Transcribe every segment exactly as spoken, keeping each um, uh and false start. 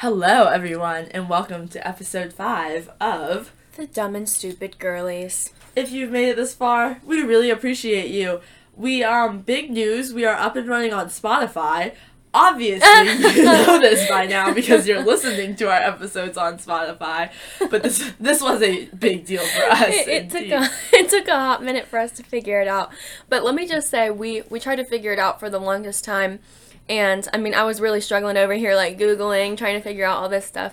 Hello, everyone, and welcome to episode five of The Dumb and Stupid Girlies. If you've made it this far, we really appreciate you. We, um, big news, we are up and running on Spotify. Obviously, you know this by now because you're listening to our episodes on Spotify, but this this was a big deal for us. It, it, took, a, it took a hot minute for us to figure it out, but let me just say, we, we tried to figure it out for the longest time. And, I mean, I was really struggling over here, like, Googling, trying to figure out all this stuff.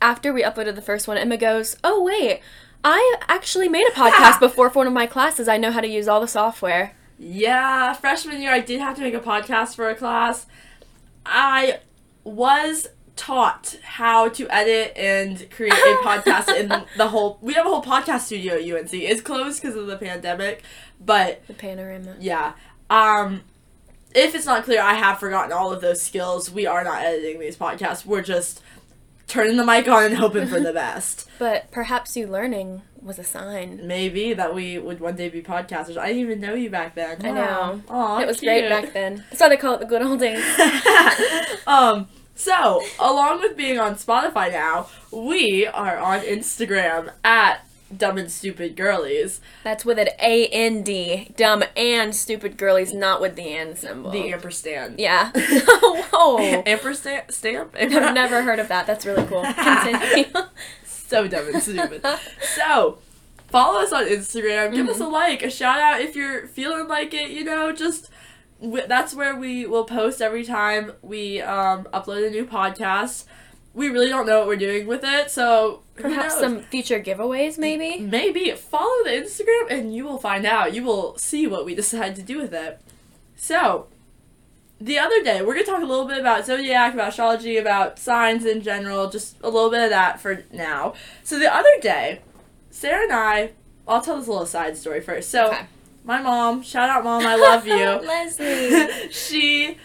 After we uploaded the first one, Emma goes, oh, wait, I actually made a podcast before for one of my classes. I know how to use all the software. Yeah, freshman year, I did have to make a podcast for a class. I was taught how to edit and create a podcast in the whole... We have a whole podcast studio at U N C. It's closed because of the pandemic, but... The panorama. Yeah. Um... If it's not clear, I have forgotten all of those skills. We are not editing these podcasts. We're just turning the mic on and hoping for the best. But perhaps you learning was a sign. Maybe that we would one day be podcasters. I didn't even know you back then. I know. Aww, it was cute. Great back then. That's why they call it the good old days. um, so, along with being on Spotify now, we are on Instagram at Dumb and Stupid Girlies. That's with an A N D. Dumb and Stupid Girlies, not with the and symbol. The ampersand. Yeah. Whoa. Ampersand? Stamp? Ampersand? I've never heard of that. That's really cool. Continue. So dumb and stupid. So, follow us on Instagram. Give mm-hmm. us a like, a shout out if you're feeling like it. You know, just... W- that's where we will post every time we um, upload a new podcast. We really don't know what we're doing with it, so... Perhaps some future giveaways, maybe? Maybe. Follow the Instagram and you will find out. You will see what we decide to do with it. So, the other day, we're going to talk a little bit about Zodiac, about astrology, about signs in general, just a little bit of that for now. So, the other day, Sarah and I... I'll tell this little side story first. So, okay. My mom, shout out Mom, I love you. Leslie. She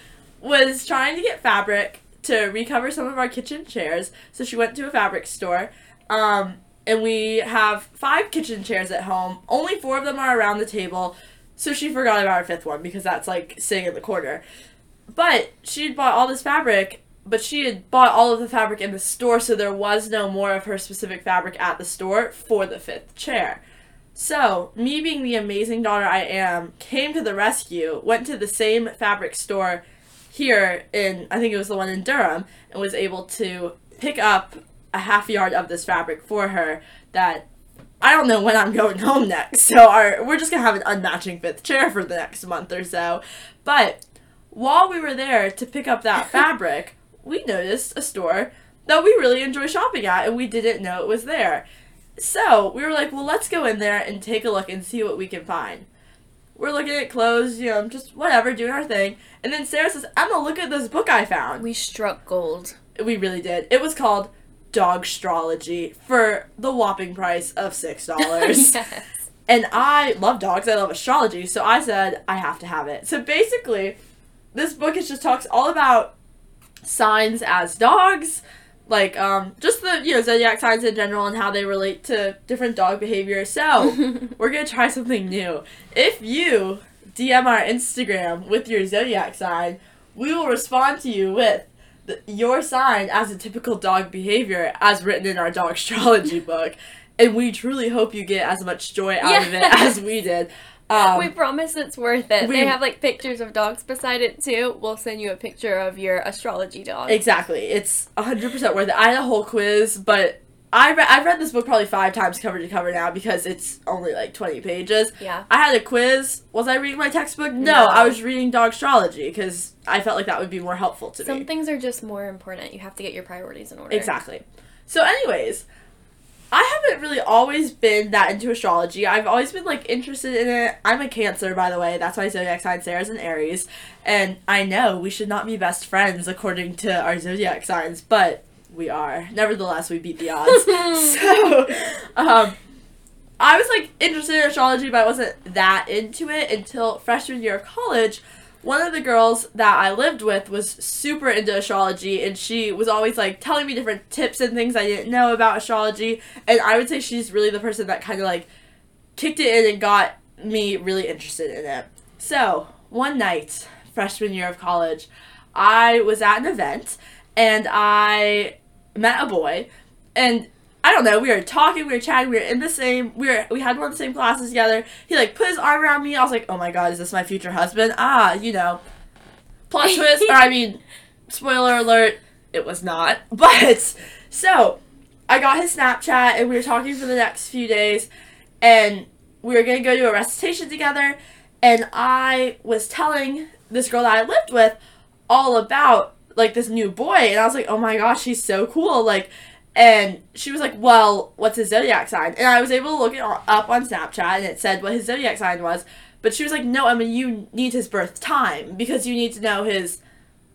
was trying to get fabric to recover some of our kitchen chairs. So she went to a fabric store, um, and we have five kitchen chairs at home. Only four of them are around the table, so she forgot about our fifth one because that's, like, sitting in the corner. But she had bought all this fabric, but she had bought all of the fabric in the store, so there was no more of her specific fabric at the store for the fifth chair. So, me being the amazing daughter I am, came to the rescue, went to the same fabric store here in, I think it was the one in Durham, and was able to pick up a half yard of this fabric for her that I don't know when I'm going home next, so our, we're just going to have an unmatching fifth chair for the next month or so. But while we were there to pick up that fabric, we noticed a store that we really enjoy shopping at, and we didn't know it was there. So we were like, well, let's go in there and take a look and see what we can find. We're looking at clothes, you know, just whatever, doing our thing. And then Sarah says, Emma, look at this book I found. We struck gold. We really did. It was called Dogstrology for the whopping price of six dollars. Yes. And I love dogs. I love astrology. So I said, I have to have it. So basically, this book is just talks all about signs as dogs. Like, um, just the, you know, zodiac signs in general and how they relate to different dog behavior. So, we're going to try something new. If you D M our Instagram with your zodiac sign, we will respond to you with the, your sign as a typical dog behavior as written in our Dogstrology book. And we truly hope you get as much joy out yes. of it as we did. Um, we promise it's worth it. We, they have, like, pictures of dogs beside it, too. We'll send you a picture of your astrology dog. Exactly. It's one hundred percent worth it. I had a whole quiz, but I re- I've read this book probably five times cover to cover now because it's only, like, twenty pages. Yeah. I had a quiz. Was I reading my textbook? No. no. I was reading Dogstrology because I felt like that would be more helpful to Some me. Some things are just more important. You have to get your priorities in order. Exactly. So, anyways... I haven't really always been that into astrology. I've always been, like, interested in it. I'm a Cancer, by the way. That's my zodiac sign. Sarah's an Aries. And I know we should not be best friends according to our zodiac signs, but we are. Nevertheless, we beat the odds. So, um, I was, like, interested in astrology, but I wasn't that into it until freshman year of college. One of the girls that I lived with was super into astrology, and she was always, like, telling me different tips and things I didn't know about astrology, and I would say she's really the person that kind of, like, kicked it in and got me really interested in it. So, one night, freshman year of college, I was at an event, and I met a boy, and I don't know, we were talking, we were chatting, we were in the same, we were, we had one of the same classes together. He, like, put his arm around me. I was like, oh my god, is this my future husband? Ah, you know, plot twist, or I mean, spoiler alert, it was not. But, so, I got his Snapchat, and we were talking for the next few days, and we were going to go to a recitation together, and I was telling this girl that I lived with all about, like, this new boy, and I was like, oh my gosh, he's so cool, like, and she was like, well, what's his zodiac sign? And I was able to look it up on Snapchat, and it said what his zodiac sign was, but she was like, no, Emma, you need his birth time, because you need to know his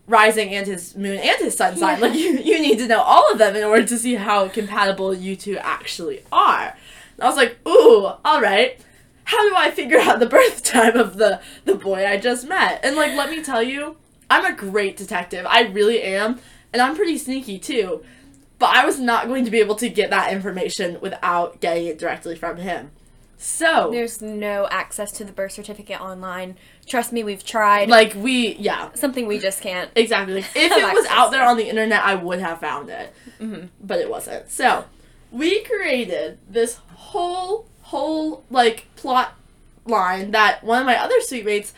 rising and his moon and his sun sign, yeah. Like, you, you need to know all of them in order to see how compatible you two actually are. And I was like, ooh, all right, how do I figure out the birth time of the, the boy I just met? And, like, let me tell you, I'm a great detective. I really am. And I'm pretty sneaky, too. But I was not going to be able to get that information without getting it directly from him. So. There's no access to the birth certificate online. Trust me, we've tried. Like, we, yeah. Something we just can't. Exactly. Like, if it was out there on the internet, I would have found it. Mm-hmm. But it wasn't. So, we created this whole, whole, like, plot line that one of my other suite mates,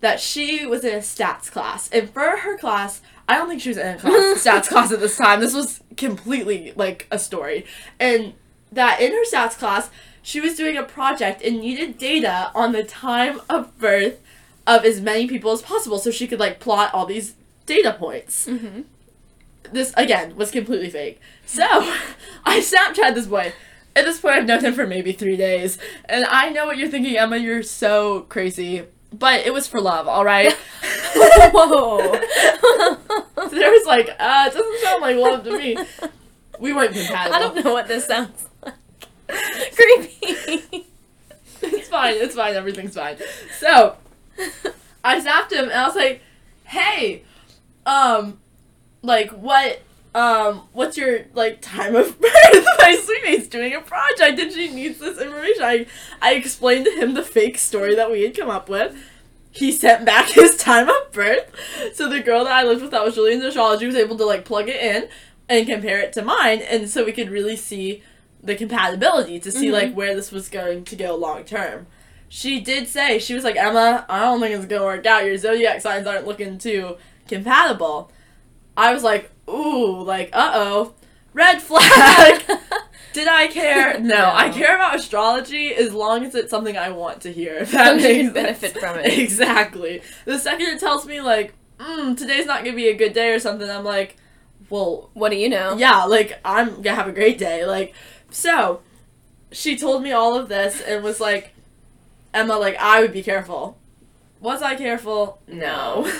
that she was in a stats class. And for her class, I don't think she was in a class, stats class at this time. This was completely, like, a story. And that in her stats class, she was doing a project and needed data on the time of birth of as many people as possible so she could, like, plot all these data points. Mm-hmm. This, again, was completely fake. So, I Snapchat this boy. At this point, I've known him for maybe three days. And I know what you're thinking, Emma. You're so crazy. But it was for love, alright? Whoa. So there was like, uh, it doesn't sound like love to me. We weren't compatible. I don't know what this sounds like. Creepy. It's fine, it's fine, everything's fine. So, I zapped him and I was like, hey, um, like, what, um, what's your, like, time of birth? My sweetmate's doing a project and she needs this information. I, I explained to him the fake story that we had come up with. He sent back his time of birth. So the girl that I lived with that was really into astrology was able to, like, plug it in and compare it to mine. And so we could really see the compatibility to see, mm-hmm. like, where this was going to go long term. She did say, she was like, Emma, I don't think it's going to work out. Your zodiac signs aren't looking too compatible. I was like, ooh, like, uh-oh. Red flag! Did I care? No, no, I care about astrology as long as it's something I want to hear. That makes you benefit from it. Exactly. The second it tells me, like, mm, today's not gonna be a good day or something, I'm like, well, what do you know? Yeah, like, I'm gonna have a great day. Like, so, she told me all of this and was like, Emma, like, I would be careful. Was I careful? No.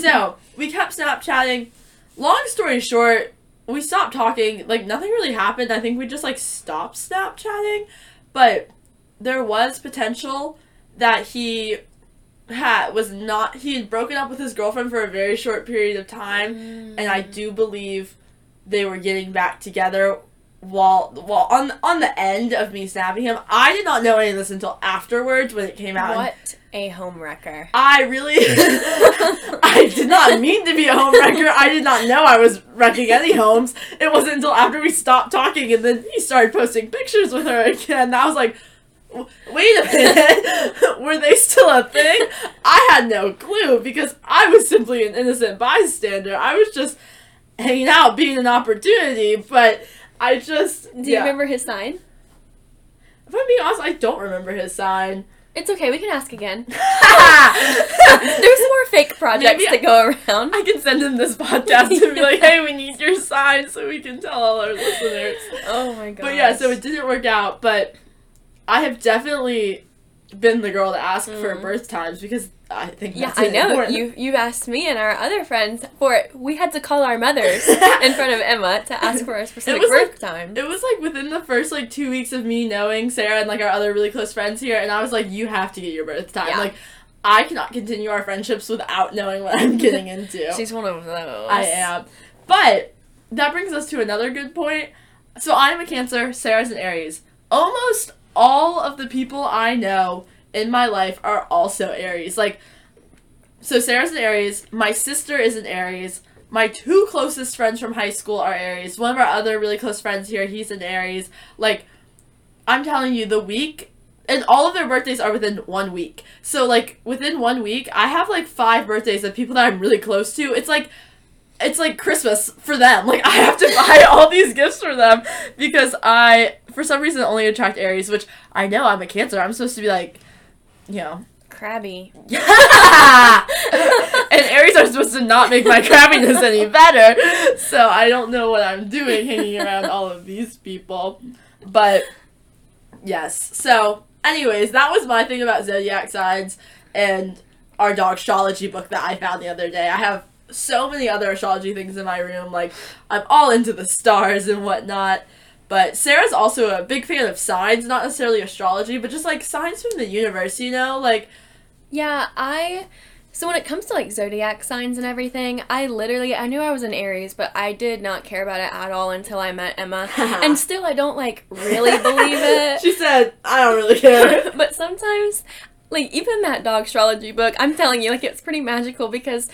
So, we kept Snapchatting. Long story short, we stopped talking, like, nothing really happened. I think we just, like, stopped Snapchatting, but there was potential that he had, was not, he had broken up with his girlfriend for a very short period of time, mm. and I do believe they were getting back together while, while, on, on the end of me snapping him. I did not know any of this until afterwards when it came out. What a homewrecker. I really, I did not mean to be a homewrecker. I did not know I was wrecking any homes. It wasn't until after we stopped talking and then he started posting pictures with her again. And I was like, wait a minute, were they still a thing? I had no clue because I was simply an innocent bystander. I was just hanging out, being an opportunity, but I just, Do you yeah. remember his sign? If I'm being honest, I don't remember his sign. It's okay, we can ask again. There's more fake projects Maybe that go around. I can send him this podcast and be like, hey, we need your sign so we can tell all our listeners. Oh my god. But yeah, so it didn't work out, but I have definitely been the girl to ask mm. for birth times because I think that's yeah, I know. Important. You you asked me and our other friends for it. We had to call our mothers in front of Emma to ask for our specific birth like, time. It was like within the first like two weeks of me knowing Sarah and like our other really close friends here, and I was like, you have to get your birth time. Yeah. Like, I cannot continue our friendships without knowing what I'm getting into. She's one of those. I am. But that brings us to another good point. So I'm a Cancer, Sarah's an Aries. Almost all of the people I know in my life are also Aries. Like, so Sarah's an Aries, my sister is an Aries, My two closest friends from high school are Aries. One of our other really close friends here, he's an Aries. Like, I'm telling you, the week... And all of their birthdays are within one week. So, like, within one week, I have, like, five birthdays of people that I'm really close to. It's like... It's like Christmas for them. Like, I have to buy all these gifts for them because I, for some reason, only attract Aries, which I know I'm a Cancer. I'm supposed to be, like, you know... crabby. Yeah! And Aries are supposed to not make my crabbiness any better, so I don't know what I'm doing hanging around all of these people. But, yes. So, anyways, that was my thing about zodiac signs and our Dogstrology book that I found the other day. I have so many other astrology things in my room, like, I'm all into the stars and whatnot, but Sarah's also a big fan of signs, not necessarily astrology, but just, like, signs from the universe, you know, like... Yeah, I... So when it comes to, like, zodiac signs and everything, I literally... I knew I was an Aries, but I did not care about it at all until I met Emma, and still I don't, like, really believe it. She said, I don't really care. But sometimes, like, even that Dogstrology book, I'm telling you, like, it's pretty magical because...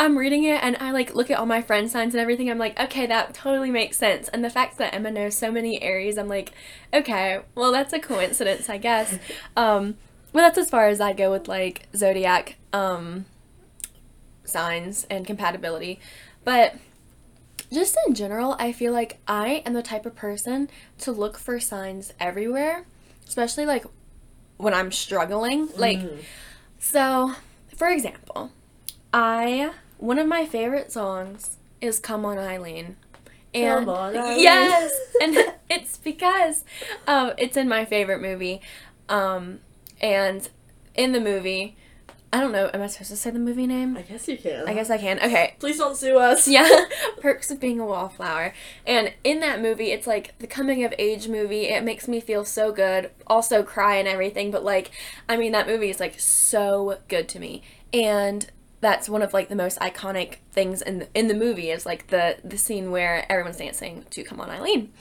I'm reading it, and I, like, look at all my friend signs and everything, I'm like, okay, that totally makes sense, and the fact that Emma knows so many Aries, I'm like, okay, well, that's a coincidence, I guess, um, well, that's as far as I go with, like, zodiac, um, signs and compatibility, but just in general, I feel like I am the type of person to look for signs everywhere, especially, like, when I'm struggling, like, mm. So, for example, I... One of my favorite songs is Come On Eileen. And Come on, Eileen. Yes! And it's because um, it's in my favorite movie. Um, and in the movie, I don't know, am I supposed to say the movie name? I guess you can. I guess I can. Okay. Please don't sue us. Yeah. Perks of Being a Wallflower. And in that movie, it's like the coming of age movie. It makes me feel so good. Also cry and everything. But like, I mean, that movie is like so good to me. And... that's one of, like, the most iconic things in the, in the movie is, like, the, the scene where everyone's dancing to Come On Eileen.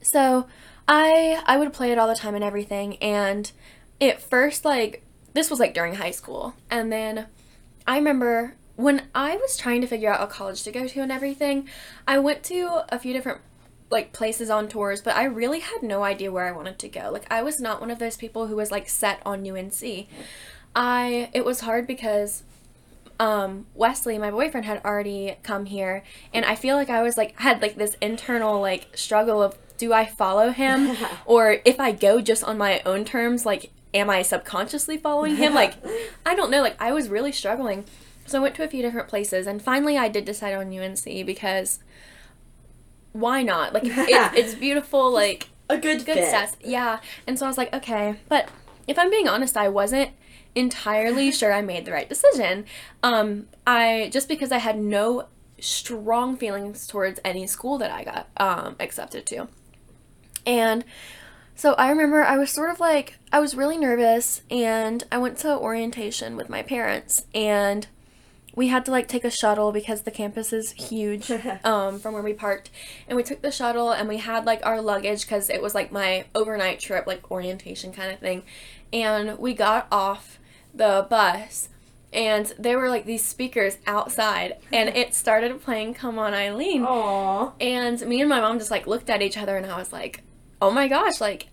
So, I I would play it all the time and everything, and it first, like, this was, like, during high school, and then I remember when I was trying to figure out a college to go to and everything, I went to a few different, like, places on tours, but I really had no idea where I wanted to go. Like, I was not one of those people who was, like, set on U N C. I, it was hard because... Um, Wesley, my boyfriend, had already come here, and I feel like I was, like, had, like, this internal, like, struggle of, do I follow him, or if I go just on my own terms, like, am I subconsciously following him, like, I don't know, like, I was really struggling, so I went to a few different places, and finally I did decide on U N C, because why not, like, it, it's beautiful, like, a good good stats, yeah, and so I was like, okay, but if I'm being honest, I wasn't entirely sure I made the right decision. Um, I, just because I had no strong feelings towards any school that I got, um, accepted to. And so I remember I was sort of like, I was really nervous, and I went to orientation with my parents, and we had to, like, take a shuttle because the campus is huge, um, from where we parked, and we took the shuttle, and we had, like, our luggage, because it was, like, my overnight trip, like, orientation kind of thing, and we got off the bus, and there were, like, these speakers outside, and it started playing Come On Eileen. Aww. And me and my mom just, like, looked at each other, and I was like, oh my gosh, like,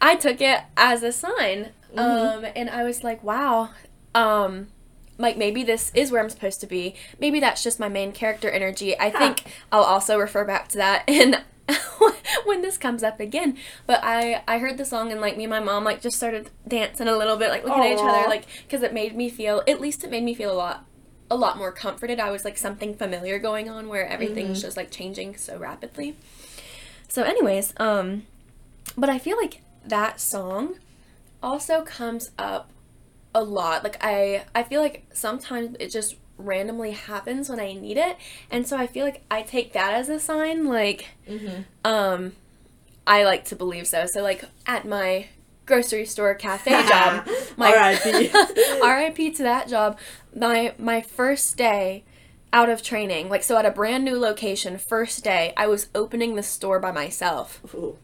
I took it as a sign. Mm-hmm. Um, and I was like, wow, um, like, maybe this is where I'm supposed to be. Maybe that's just my main character energy. I think I'll also refer back to that in when this comes up again. But I, I heard the song, and, like, me and my mom, like, just started dancing a little bit, like, looking Aww. At each other, like, because it made me feel, at least it made me feel a lot, a lot more comforted. I was, like, something familiar going on where everything's mm-hmm. just, like, changing so rapidly. So anyways, um, but I feel like that song also comes up a lot. Like, I, I feel like sometimes it just randomly happens when I need it, and so I feel like I take that as a sign, like, mm-hmm. um, I like to believe so, so, like, at my grocery store cafe job, my, R I P R I P to that job, my, my first day out of training, like, so at a brand new location, first day, I was opening the store by myself. Ooh.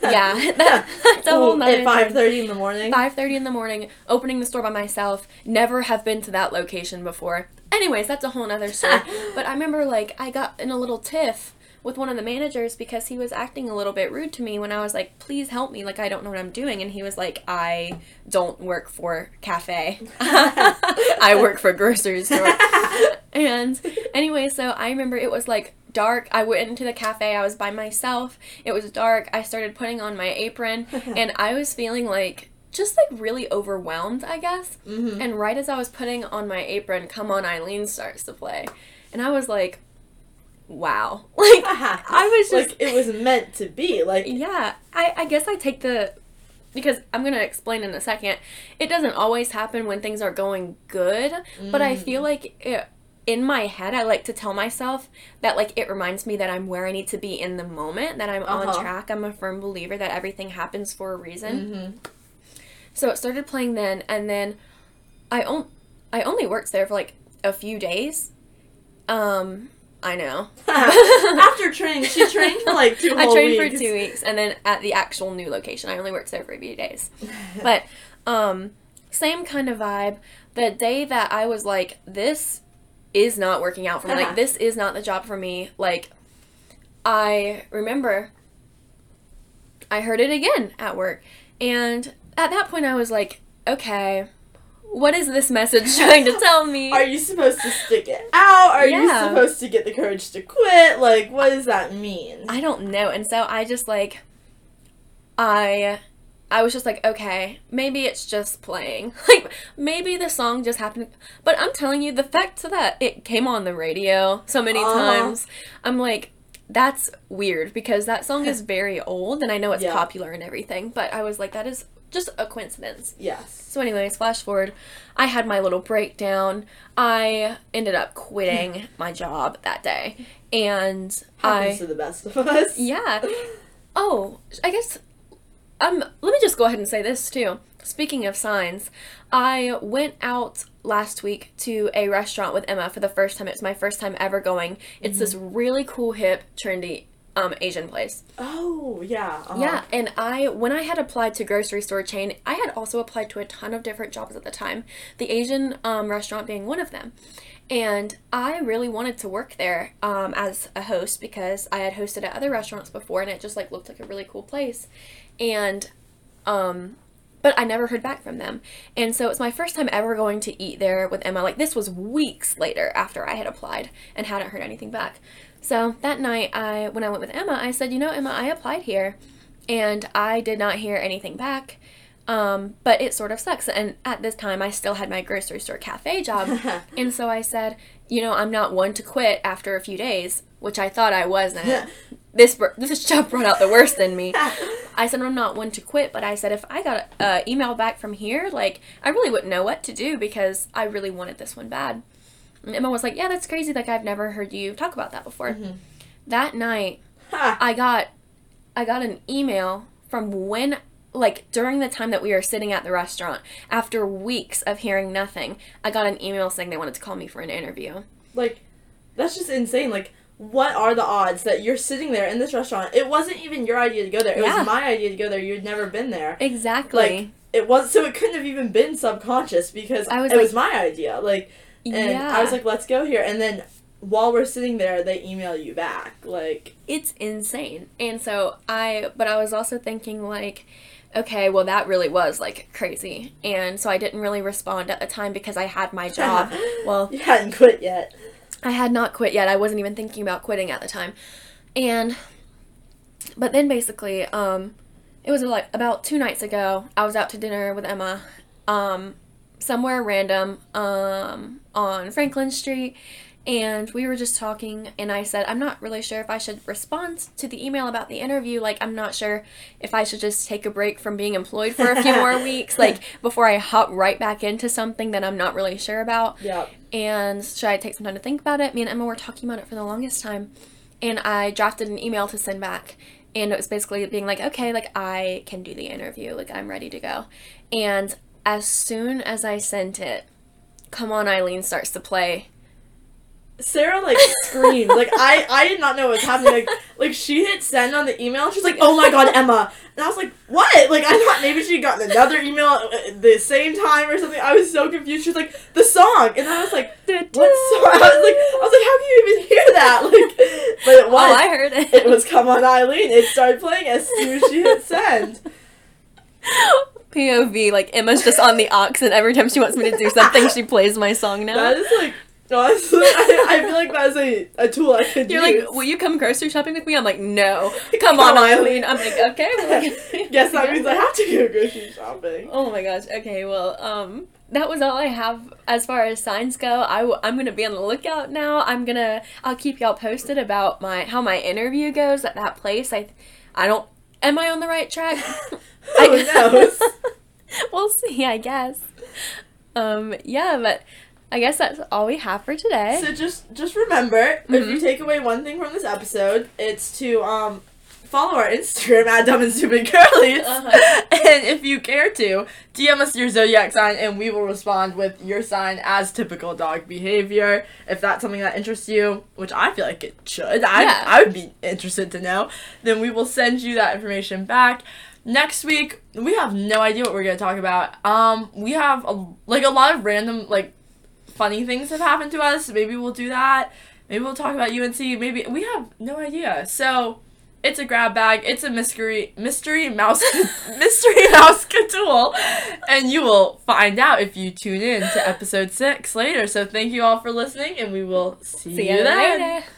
Yeah, that, that's a whole nother thing. At five thirty in the morning? five thirty in the morning, opening the store by myself, never have been to that location before. Anyways, that's a whole nother story. But I remember, like, I got in a little tiff with one of the managers because he was acting a little bit rude to me when I was like, please help me, like, I don't know what I'm doing. And he was like, I don't work for cafe. I work for grocery store. And anyway, so I remember it was like dark. I went into the cafe. I was by myself. It was dark. I started putting on my apron and I was feeling like just like really overwhelmed, I guess. Mm-hmm. And right as I was putting on my apron, Come On Eileen starts to play. And I was like, wow. Like, I was just... like, it was meant to be. Like, yeah. I, I guess I take the... because I'm going to explain in a second. It doesn't always happen when things are going good. Mm. But I feel like it, in my head, I like to tell myself that, like, it reminds me that I'm where I need to be in the moment. That I'm uh-huh. on track. I'm a firm believer that everything happens for a reason. Mm-hmm. So it started playing then. And then I, on- I only worked there for, like, a few days. Um... I know. After training, she trained for like two whole weeks. I trained weeks. for two weeks, and then at the actual new location, I only worked there for a few days. But um, same kind of vibe. The day that I was like, this is not working out for me. Uh-huh. Like, this is not the job for me. Like, I remember I heard it again at work. And at that point, I was like, okay, what is this message trying to tell me? Are you supposed to stick it out? Are yeah. you supposed to get the courage to quit? Like, what does that mean? I don't know. And so I just, like, I I was just like, okay, maybe it's just playing. Like, maybe the song just happened. But I'm telling you, the fact that it came on the radio so many uh. times, I'm like, that's weird because that song is very old and I know it's yeah. popular and everything. But I was like, that is... just a coincidence. Yes. So anyways, flash forward. I had my little breakdown. I ended up quitting my job that day. And Happens I... to the best of us. Yeah. Oh, I guess... Um, let me just go ahead and say this, too. Speaking of signs, I went out last week to a restaurant with Emma for the first time. It's my first time ever going. It's mm-hmm. this really cool, hip, trendy Um, Asian place. Oh, yeah. Uh-huh. Yeah, and I, when I had applied to grocery store chain, I had also applied to a ton of different jobs at the time, the Asian um, restaurant being one of them. And I really wanted to work there um, as a host because I had hosted at other restaurants before and it just, like, looked like a really cool place. And, um... but I never heard back from them. And so it's my first time ever going to eat there with Emma. Like, this was weeks later after I had applied and hadn't heard anything back. So that night, I when I went with Emma, I said, you know, Emma, I applied here. And I did not hear anything back. Um, but it sort of sucks. And at this time, I still had my grocery store cafe job. And so I said, you know, I'm not one to quit after a few days, which I thought I wasn't. This this job brought out the worst in me. I said, I'm not one to quit, but I said, if I got an email back from here, like, I really wouldn't know what to do because I really wanted this one bad. And Emma was like, yeah, that's crazy. Like, I've never heard you talk about that before. Mm-hmm. That night, ha. I got I got an email from when, like, during the time that we were sitting at the restaurant, after weeks of hearing nothing, I got an email saying they wanted to call me for an interview. Like, that's just insane. Like, what are the odds that you're sitting there in this restaurant? It wasn't even your idea to go there. It yeah. was my idea to go there. You had never been there. Exactly. Like, it was, so it couldn't have even been subconscious because I was it like, was my idea. Like, and yeah. I was like, let's go here. And then while we're sitting there, they email you back. Like, it's insane. And so I, but I was also thinking, like, okay, well, that really was, like, crazy. And so I didn't really respond at the time because I had my job. Well, you hadn't quit yet. I had not quit yet. I wasn't even thinking about quitting at the time. And, but then basically, um, it was like about two nights ago, I was out to dinner with Emma, um, somewhere random, um, on Franklin Street, and we were just talking, and I said, I'm not really sure if I should respond to the email about the interview. Like, I'm not sure if I should just take a break from being employed for a few more weeks, like, before I hop right back into something that I'm not really sure about. Yep. And should I take some time to think about it? Me and Emma were talking about it for the longest time, and I drafted an email to send back, and it was basically being like, okay, like, I can do the interview. Like, I'm ready to go. And as soon as I sent it, Come On Eileen starts to play. Sarah, like, screamed. Like, I, I did not know what was happening. Like, Like, she hit send on the email. She's like, oh my God, Emma. And I was like, what? Like, I thought maybe she had gotten another email at the same time or something. I was so confused. She was like, the song. And I was like, what song? I was like, I was like, how can you even hear that? Like, but it was. Oh, I heard it. It was Come On Eileen. It started playing as soon as she hit send. P O V, like, Emma's just on the aux, and every time she wants me to do something, she plays my song now. That is, like, honestly, I, I feel like that's a, a tool I could You're use. You're like, will you come grocery shopping with me? I'm like, no. Come, come on, Eileen. I'm like, okay. Well, guess that means I have to go grocery shopping. Oh, my gosh. Okay, well, um, that was all I have as far as signs go. I w- I'm going to be on the lookout now. I'm going to, I'll keep y'all posted about my, how my interview goes at that place. I, I don't, am I on the right track? Who knows? We'll see, I guess. Um, yeah, but I guess that's all we have for today. So just just remember, mm-hmm. if you take away one thing from this episode, it's to um follow our Instagram at Dumb and Stupid Curlies. Uh-huh. And if you care to, D M us your zodiac sign and we will respond with your sign as typical dog behavior. If that's something that interests you, which I feel like it should, I yeah. I would be interested to know, then we will send you that information back. Next week, we have no idea what we're going to talk about. Um, we have, a, like, a lot of random, like, funny things have happened to us. Maybe we'll do that. Maybe we'll talk about U N C. Maybe, we have no idea. So... it's a grab bag. It's a mystery mystery mouse mystery mouse tool, and you will find out if you tune in to episode six later. So thank you all for listening, and we will see, see you, you then. Later.